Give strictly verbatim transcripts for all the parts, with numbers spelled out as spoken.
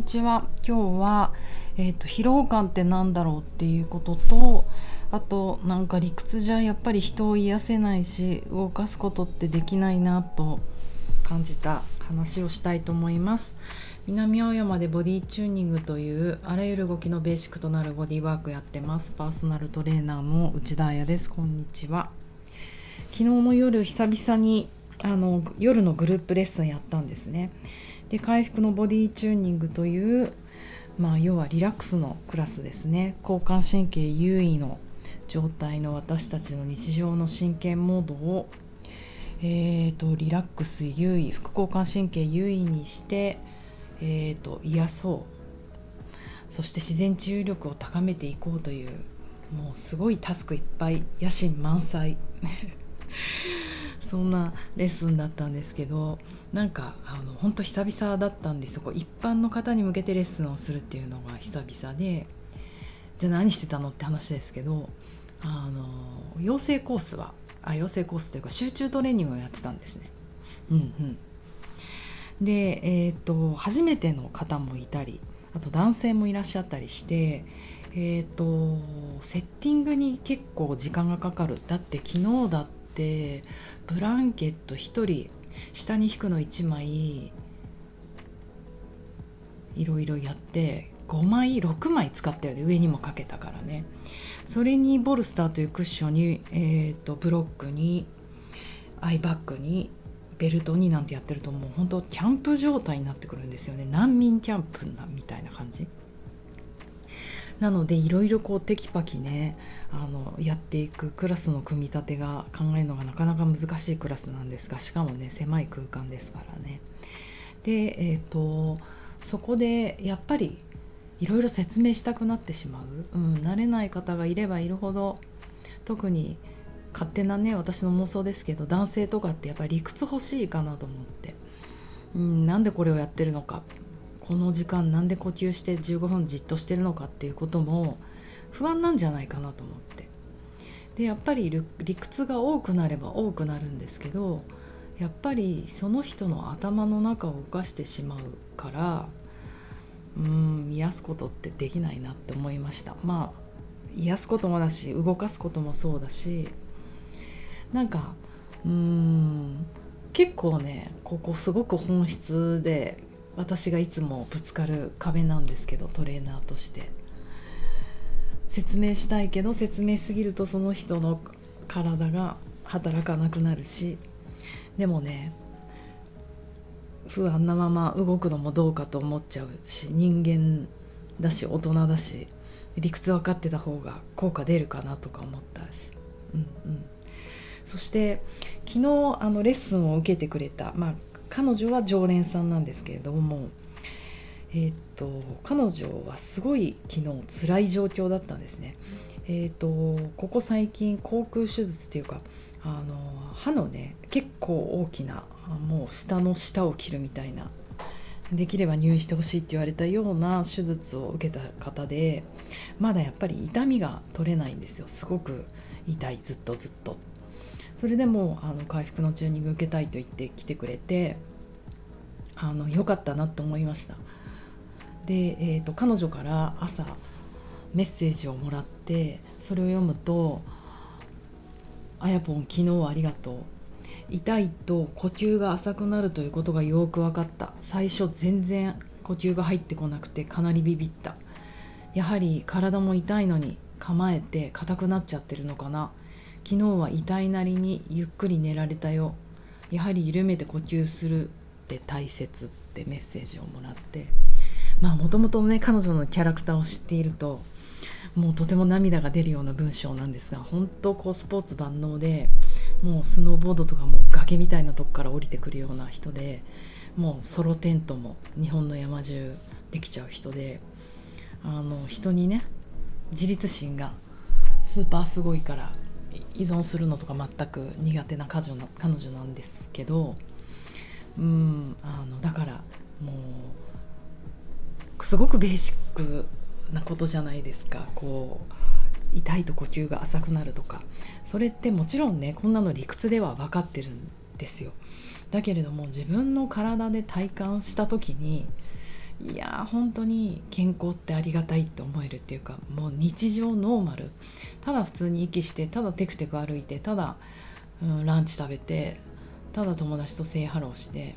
にちは。今日は、えーと、疲労感ってなんだろうっていうことと、あとなんか理屈じゃやっぱり人を癒せないし動かすことってできないなと感じた話をしたいと思います。南青山でボディチューニングというあらゆる動きのベーシックとなるボディワークやってます。パーソナルトレーナーの内田彩です。こんにちは。昨日の夜久々にあの夜のグループレッスンやったんですね。で、回復のボディチューニングという、まあ、要はリラックスのクラスですね。交感神経優位の状態の私たちの日常の真剣モードを、えー、とリラックス優位、副交感神経優位にして、えー、と癒そう、そして自然治癒力を高めていこうという、もうすごいタスクいっぱい、野心満載そんなレッスンだったんですけど、なんかあの本当久々だったんですよ。一般の方に向けてレッスンをするっていうのが久々で、じゃあ何してたのって話ですけど、あの養成コースはあ養成コースというか集中トレーニングをやってたんですね。うんうん、で、えー、っと初めての方もいたり、あと男性もいらっしゃったりして、えー、っとセッティングに結構時間がかかる。だって昨日だってでブランケットひとり下に引くのいちまいいろいろやってごまいろくまい使ったよね。上にもかけたからね。それにボルスターというクッションに、えー、とブロックにアイバッグにベルトになんてやってると、もう本当キャンプ状態になってくるんですよね。難民キャンプみたいな感じなので、いろいろこうテキパキね、あのやっていくクラスの組み立てが考えるのがなかなか難しいクラスなんですが、しかもね狭い空間ですからね。で、えーと、そこでやっぱりいろいろ説明したくなってしまう、うん、慣れない方がいればいるほど、特に勝手なね私の妄想ですけど、男性とかってやっぱり理屈欲しいかなと思って、うん、なんでこれをやってるのか、この時間なんで呼吸してじゅうごふんじっとしてるのかっていうことも不安なんじゃないかなと思って、でやっぱり理屈が多くなれば多くなるんですけど、やっぱりその人の頭の中を動かしてしまうから、うーん癒すことってできないなって思いました。まあ癒すこともだし動かすこともそうだし、なんかうーん結構ね、ここすごく本質で私がいつもぶつかる壁なんですけど、トレーナーとして説明したいけど、説明すぎるとその人の体が働かなくなるし、でもね不安なまま動くのもどうかと思っちゃうし、人間だし大人だし理屈分かってた方が効果出るかなとか思ったし、うんうん、そして昨日あのレッスンを受けてくれた、まあ彼女は常連さんなんですけれども、えー、っと彼女はすごい昨日辛い状況だったんですね。えー、っとここ最近口腔手術っていうか、あの歯のね結構大きな、もう下の下を切るみたいな、できれば入院してほしいって言われたような手術を受けた方で、まだやっぱり痛みが取れないんですよ。すごく痛い、ずっとずっと。それでもあの回復のチューニング受けたいと言って来てくれて、あのよかったなと思いました。で、えーと、彼女から朝メッセージをもらって、それを読むと「あやぽん昨日ありがとう。痛いと呼吸が浅くなるということがよく分かった。最初全然呼吸が入ってこなくてかなりビビった。やはり体も痛いのに構えて硬くなっちゃってるのかな。昨日は痛いなりにゆっくり寝られたよ。やはり緩めて呼吸するって大切」ってメッセージをもらって、まあもともとね彼女のキャラクターを知っていると、もうとても涙が出るような文章なんですが、本当こうスポーツ万能で、もうスノーボードとかも崖みたいなとこから降りてくるような人で、もうソロテントも日本の山中できちゃう人で、あの人にね自立心がスーパーすごいから、依存するのとか全く苦手な彼女の彼女なんですけど、うーんあのだからもうすごくベーシックなことじゃないですか。こう痛いと呼吸が浅くなるとか、それってもちろんねこんなの理屈では分かってるんですよ。だけれども自分の体で体感した時にいや本当に健康ってありがたいって思えるっていうか、もう日常ノーマル、ただ普通に息して、ただテクテク歩いて、ただ、うん、ランチ食べて、ただ友達とセイハローして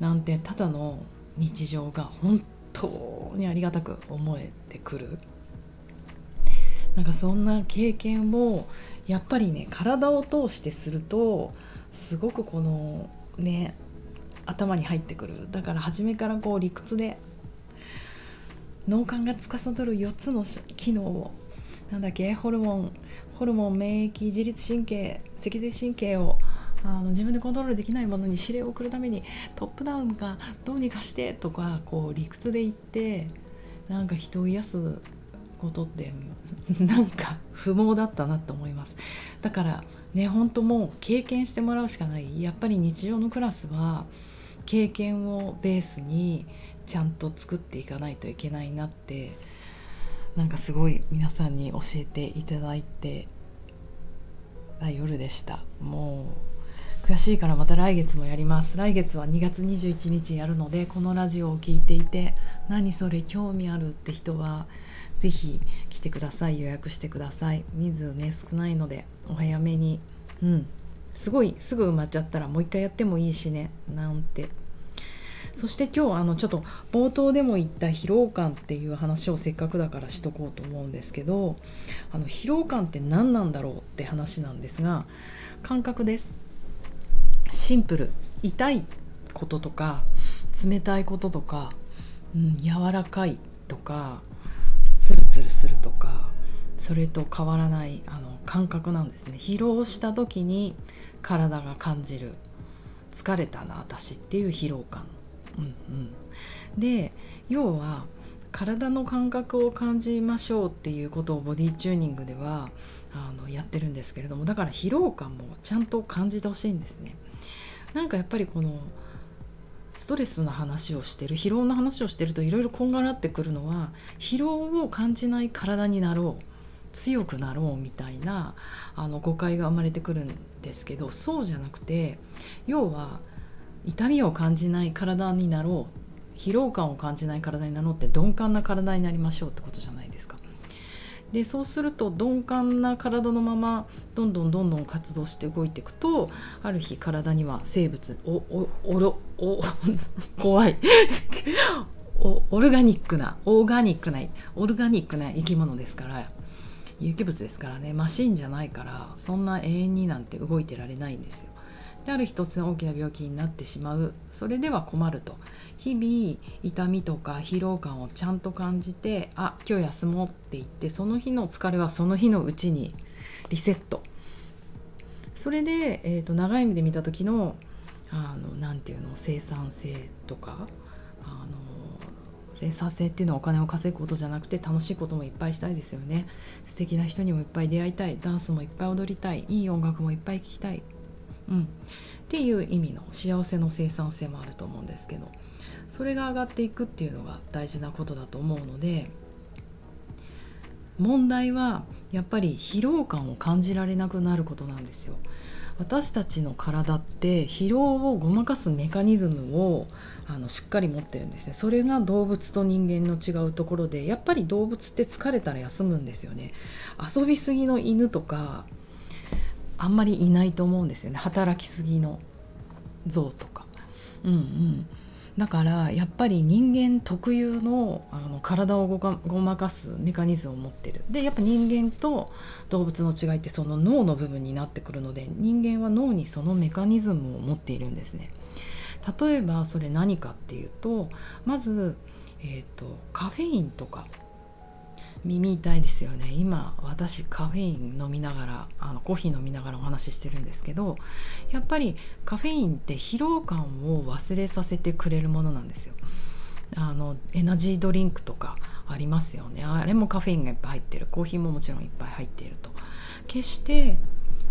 なんて、ただの日常が本当にありがたく思えてくる。なんかそんな経験をやっぱりね、体を通してするとすごくこのね頭に入ってくる。だから初めからこう理屈で脳幹が司るよっつの機能を、なんだっけ、ホルモン、ホルモン、免疫、自律神経、脊髄神経をあの自分でコントロールできないものに指令を送るためにトップダウンがどうにかしてとか、こう理屈で言ってなんか人を癒すことってなんか不毛だったなと思います。だからね、本当もう経験してもらうしかない。やっぱり日常のクラスは経験をベースにちゃんと作っていかないといけないなって、なんかすごい皆さんに教えていただいてた夜でした。もう悔しいからまた来月もやります。来月はにがつにじゅういちにちやるので、このラジオを聞いていて何それ興味あるって人はぜひ来てください。予約してください。人数ね少ないのでお早めに。うんすごいすぐ埋まっちゃったらもう一回やってもいいしね、なんて。そして今日あのちょっと冒頭でも言った疲労感っていう話をせっかくだからしとこうと思うんですけど、あの疲労感って何なんだろうって話なんですが、感覚です。シンプル、痛いこととか冷たいこととか、うん、柔らかいとかツルツルするとか、それと変わらないあの感覚なんですね。疲労した時に体が感じる疲れたな私っていう疲労感、うんうん、で要は体の感覚を感じましょうっていうことをボディチューニングではあのやってるんですけれども、だから疲労感もちゃんと感じてほしいんですね。なんかやっぱりこのストレスの話をしてる、疲労の話をしてるといろいろこんがらってくるのは、疲労を感じない体になろう、強くなろうみたいなあの誤解が生まれてくるんですけど、そうじゃなくて、要は痛みを感じない体になろう、疲労感を感じない体になろうって、鈍感な体になりましょうってことじゃないですか。でそうすると鈍感な体のままどんどんどんどん活動して動いていくと、ある日体には生物おおおろお怖いおオルガニックなオーガニックなオルガニックな生き物ですから、有機物ですからね、マシンじゃないから、そんな永遠になんて動いてられないんですよ。である一つの大きな病気になってしまう、それでは困ると。日々痛みとか疲労感をちゃんと感じて、あ今日休もうって言って、その日の疲れはその日のうちにリセット。それで、えーと、長い目で見た時のあのなんていうの、生産性とか、あの生産性っていうのはお金を稼ぐことじゃなくて、楽しいこともいっぱいしたいですよね。素敵な人にもいっぱい出会いたい、ダンスもいっぱい踊りたい、いい音楽もいっぱい聴きたい、うん、っていう意味の幸せの生産性もあると思うんですけど、それが上がっていくっていうのが大事なことだと思うので、問題はやっぱり疲労感を感じられなくなることなんですよ。私たちの体って疲労をごまかすメカニズムをあのしっかり持ってるんですね。それが動物と人間の違うところで、やっぱり動物って疲れたら休むんですよね。遊びすぎの犬とかあんまりいないと思うんですよね。働きすぎの象とか、うんうん、だからやっぱり人間特有 の, あの体を ご, かごまかすメカニズムを持ってる。でやっぱ人間と動物の違いってその脳の部分になってくるので、人間は脳にそのメカニズムを持っているんですね。例えばそれ何かっていうと、まず、えー、とカフェインとか。耳痛いですよね。今私カフェイン飲みながらあのコーヒー飲みながらお話ししてるんですけど、やっぱりカフェインって疲労感を忘れさせてくれるものなんですよ。あのエナジードリンクとかありますよね。あれもカフェインがいっぱい入ってる、コーヒーももちろんいっぱい入っていると、決して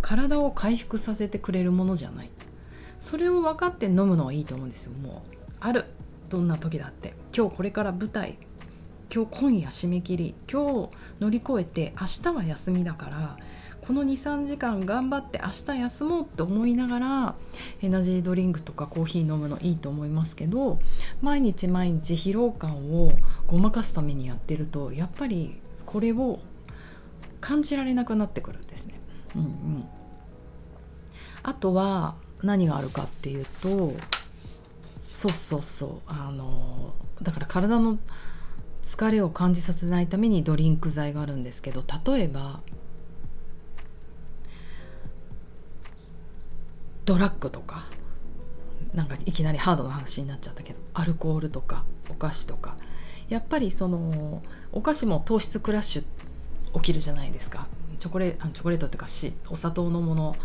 体を回復させてくれるものじゃない。それを分かって飲むのはいいと思うんですよ。もうある、どんな時だって、今日これから舞台、今日今夜締め切り、今日乗り越えて明日は休みだから、この にさんじかん頑張って明日休もうって思いながらエナジードリンクとかコーヒー飲むのいいと思いますけど、毎日毎日疲労感をごまかすためにやってるとやっぱりこれを感じられなくなってくるんですね、うんうん、あとは何があるかっていうと、そうそうそうあのだから体の疲れを感じさせないためにドリンク剤があるんですけど、例えばドラッグとか、なんかいきなりハードな話になっちゃったけど、アルコールとかお菓子とか、やっぱりそのお菓子も糖質クラッシュ起きるじゃないですか。チョコレ、あのチョコレートとかしお砂糖のもの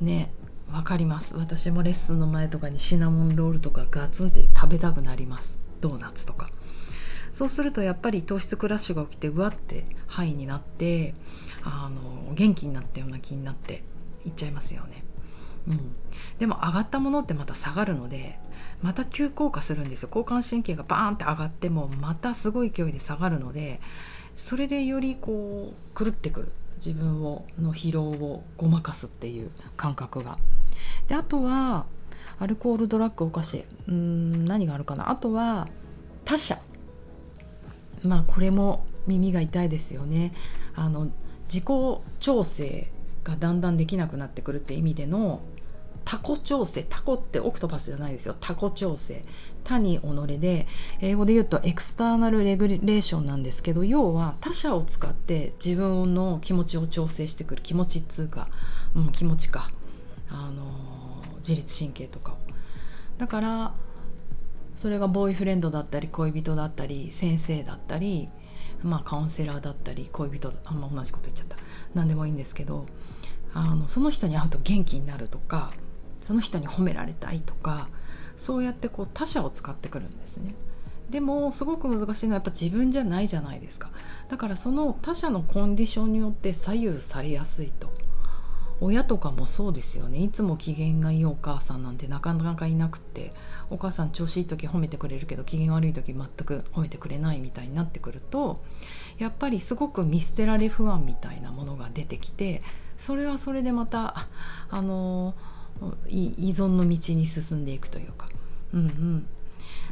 ね、わかります。私もレッスンの前とかにシナモンロールとかガツンって食べたくなります。ドーナツとか。そうするとやっぱり糖質クラッシュが起きてうわってハイになってあの元気になったような気になっていっちゃいますよね、うん、でも上がったものってまた下がるのでまた急降下するんですよ。交感神経がバーンって上がってもまたすごい勢いで下がるので、それでよりこう狂ってくる自分をの疲労をごまかすっていう感覚が。であとはアルコール、ドラッグ、お菓子、うーん何があるかな。あとは他者、まあこれも耳が痛いですよね。あの自己調整がだんだんできなくなってくるって意味での他己調整。他己ってオクトパスじゃないですよ。他己調整、他に己で、英語で言うとエクスターナルレギュレーションなんですけど、要は他者を使って自分の気持ちを調整してくる。気持ちっつうか、うん、気持ちかあの自律神経とかを。だからそれがボーイフレンドだったり恋人だったり先生だったり、まあ、カウンセラーだったり恋人あんま同じこと言っちゃった何でもいいんですけど、あのその人に会うと元気になるとか、その人に褒められたいとか、そうやってこう他者を使ってくるんですね。でもすごく難しいのはやっぱ自分じゃないじゃないですか。だからその他者のコンディションによって左右されやすいと。親とかもそうですよね。いつも機嫌がいいお母さんなんてなかなかいなくって、お母さん調子いい時褒めてくれるけど機嫌悪い時全く褒めてくれないみたいになってくると、やっぱりすごく見捨てられ不安みたいなものが出てきて、それはそれでまたあの依存の道に進んでいくというか、うんうん、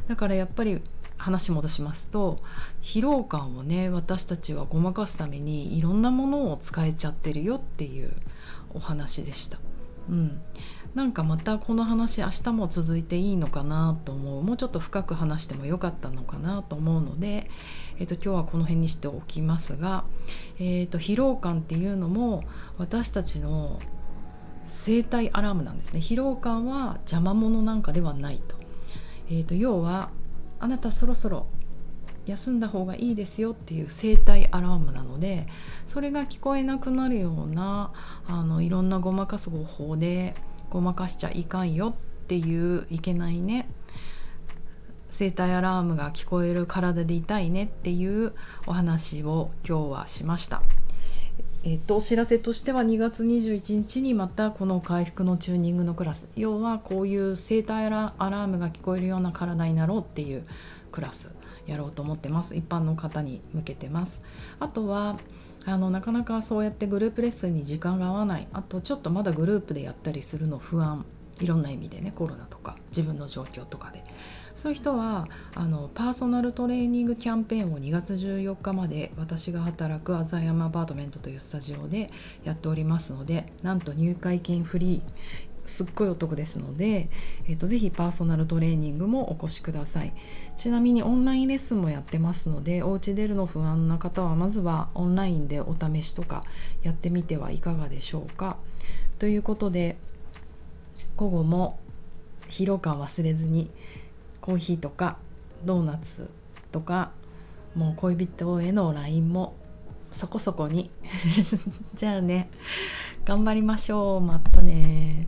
だからやっぱり話戻しますと、疲労感をね私たちはごまかすためにいろんなものを使えちゃってるよっていうお話でした、うん、なんかまたこの話明日も続いていいのかなと思う。もうちょっと深く話してもよかったのかなと思うので、えっと、今日はこの辺にしておきますが、えっと、疲労感っていうのも私たちの生体アラームなんですね。疲労感は邪魔者なんかではないと、えっと、要はあなたそろそろ休んだ方がいいですよっていう生体アラームなので、それが聞こえなくなるようなあのいろんなごまかす方法でごまかしちゃいかんよっていういけないね、生体アラームが聞こえる体で痛いねっていうお話を今日はしました。えっと、お知らせとしてはにがつにじゅういちにちにまたこの回復のチューニングのクラス、要はこういう生体アラームが聞こえるような体になろうっていうクラスやろうと思ってます。一般の方に向けてます。あとはあのなかなかそうやってグループレッスンに時間が合わない、あとちょっとまだグループでやったりするの不安、いろんな意味でね、コロナとか自分の状況とかでそういう人はあのパーソナルトレーニングキャンペーンをにがつじゅうよっかまで私が働くアザヤマアパートメントというスタジオでやっておりますので、なんと入会金フリー、すっごいお得ですので、えっと、ぜひパーソナルトレーニングもお越しください。ちなみにオンラインレッスンもやってますので、お家出るの不安な方はまずはオンラインでお試しとかやってみてはいかがでしょうか。ということで午後も疲労感忘れずにコーヒーとかドーナツとか、もう恋人への ライン もそこそこにじゃあね、頑張りましょう。またね。